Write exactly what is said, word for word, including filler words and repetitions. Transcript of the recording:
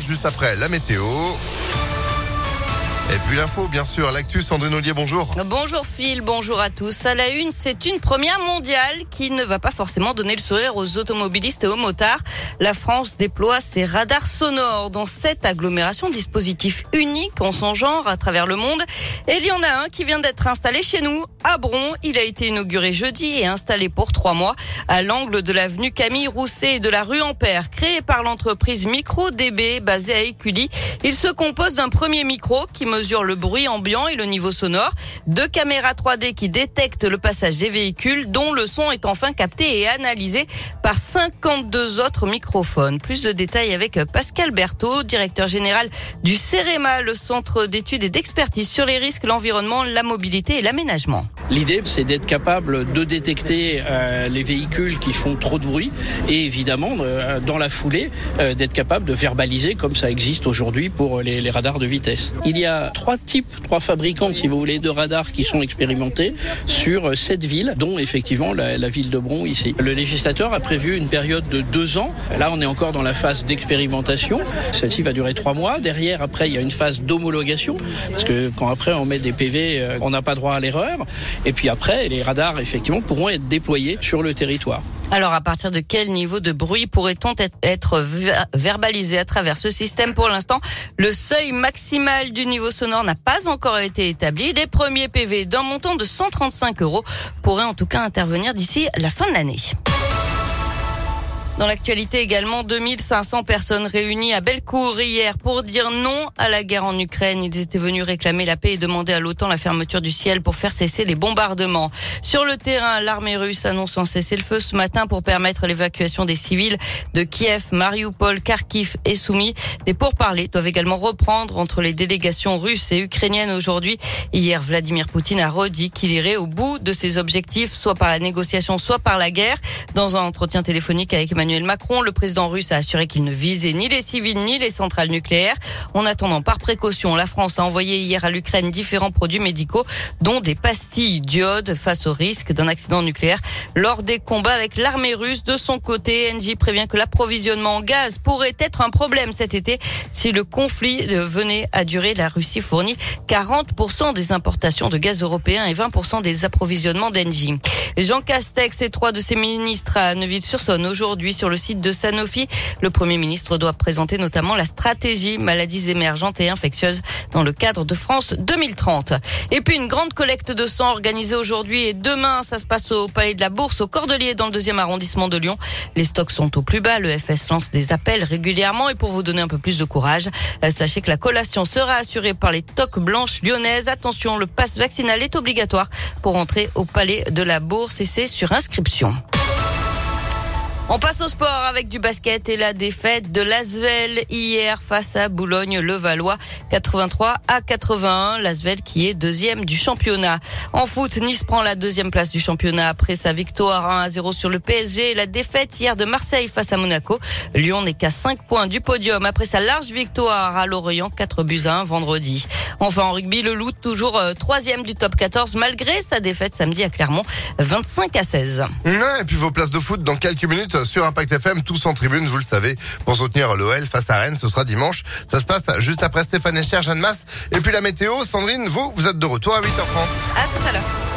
Juste après la météo. Et puis l'info, bien sûr, l'actu, Sandrine Olivier, bonjour. Bonjour Phil, bonjour à tous. À la une, c'est une première mondiale qui ne va pas forcément donner le sourire aux automobilistes et aux motards. La France déploie ses radars sonores dans sept agglomérations, dispositif unique en son genre à travers le monde. Et il y en a un qui vient d'être installé chez nous, à Bron. Il a été inauguré jeudi et installé pour trois mois à l'angle de l'avenue Camille Rousset et de la rue Ampère. Créé par l'entreprise MicroDB, basée à Écully, il se compose d'un premier micro qui mesure mesure le bruit ambiant et le niveau sonore, deux caméras trois D qui détectent le passage des véhicules, dont le son est enfin capté et analysé par cinquante-deux autres microphones. Plus de détails avec Pascal Bertho, directeur général du CEREMA, le centre d'études et d'expertise sur les risques, l'environnement, la mobilité et l'aménagement. L'idée, c'est d'être capable de détecter euh, les véhicules qui font trop de bruit et évidemment, euh, dans la foulée, euh, d'être capable de verbaliser comme ça existe aujourd'hui pour les, les radars de vitesse. Il y a trois types, trois fabricants, si vous voulez, de radars qui sont expérimentés sur sept villes, dont effectivement la, la ville de Bron ici. Le législateur a prévu une période de deux ans. Là, on est encore dans la phase d'expérimentation. Celle-ci va durer trois mois. Derrière, après, il y a une phase d'homologation, parce que quand après on met des P V, on n'a pas droit à l'erreur. Et puis après, les radars, effectivement, pourront être déployés sur le territoire. Alors, à partir de quel niveau de bruit pourrait-on être verbalisé à travers ce système? Pour l'instant, le seuil maximal du niveau sonore n'a pas encore été établi. Les premiers P V d'un montant de cent trente-cinq euros pourraient en tout cas intervenir d'ici la fin de l'année. Dans l'actualité également, deux mille cinq cents personnes réunies à Bellecourt hier pour dire non à la guerre en Ukraine. Ils étaient venus réclamer la paix et demander à l'OTAN la fermeture du ciel pour faire cesser les bombardements. Sur le terrain, l'armée russe annonce un cessez-le-feu ce matin pour permettre l'évacuation des civils de Kiev, Mariupol, Kharkiv et Soumy. Des pourparlers doivent également reprendre entre les délégations russes et ukrainiennes aujourd'hui. Hier, Vladimir Poutine a redit qu'il irait au bout de ses objectifs, soit par la négociation, soit par la guerre. Dans un entretien téléphonique avec Emmanuel Emmanuel Macron, le président russe a assuré qu'il ne visait ni les civils ni les centrales nucléaires. En attendant, par précaution, la France a envoyé hier à l'Ukraine différents produits médicaux, dont des pastilles d'iode face au risque d'un accident nucléaire lors des combats avec l'armée russe. De son côté, Engie prévient que l'approvisionnement en gaz pourrait être un problème cet été. Si le conflit venait à durer, la Russie fournit quarante pour cent des importations de gaz européen et vingt pour cent des approvisionnements d'Engie. Jean Castex et trois de ses ministres à Nevis-sur-Saône aujourd'hui sur le site de Sanofi. Le Premier ministre doit présenter notamment la stratégie maladies émergentes et infectieuses dans le cadre de France deux mille trente. Et puis une grande collecte de sang organisée aujourd'hui et demain. Ça se passe au Palais de la Bourse, au Cordelier, dans le deuxième arrondissement de Lyon. Les stocks sont au plus bas. Le F S lance des appels régulièrement. Et pour vous donner un peu plus de courage, sachez que la collation sera assurée par les toques blanches lyonnaises. Attention, le pass vaccinal est obligatoire pour entrer au Palais de la Bourse et c'est sur inscription. On passe au sport avec du basket et la défaite de l'Asvel hier face à Boulogne-Levalois, quatre-vingt-trois à quatre-vingt-un. L'Asvel qui est deuxième du championnat. En foot, Nice prend la deuxième place du championnat après sa victoire un à zéro sur le P S G et la défaite hier de Marseille face à Monaco. Lyon n'est qu'à cinq points du podium après sa large victoire à Lorient, quatre buts à un vendredi. Enfin en rugby, le Loup toujours troisième du top quatorze malgré sa défaite samedi à Clermont, vingt-cinq à seize. Ouais, et puis vos places de foot dans quelques minutes sur Impact F M, tous en tribune, vous le savez, pour soutenir l'O L face à Rennes, ce sera dimanche. Ça se passe juste après Stéphane Escher, Jeanne Mas, et puis la météo. Sandrine, vous, vous êtes de retour à huit heures trente. À tout à l'heure.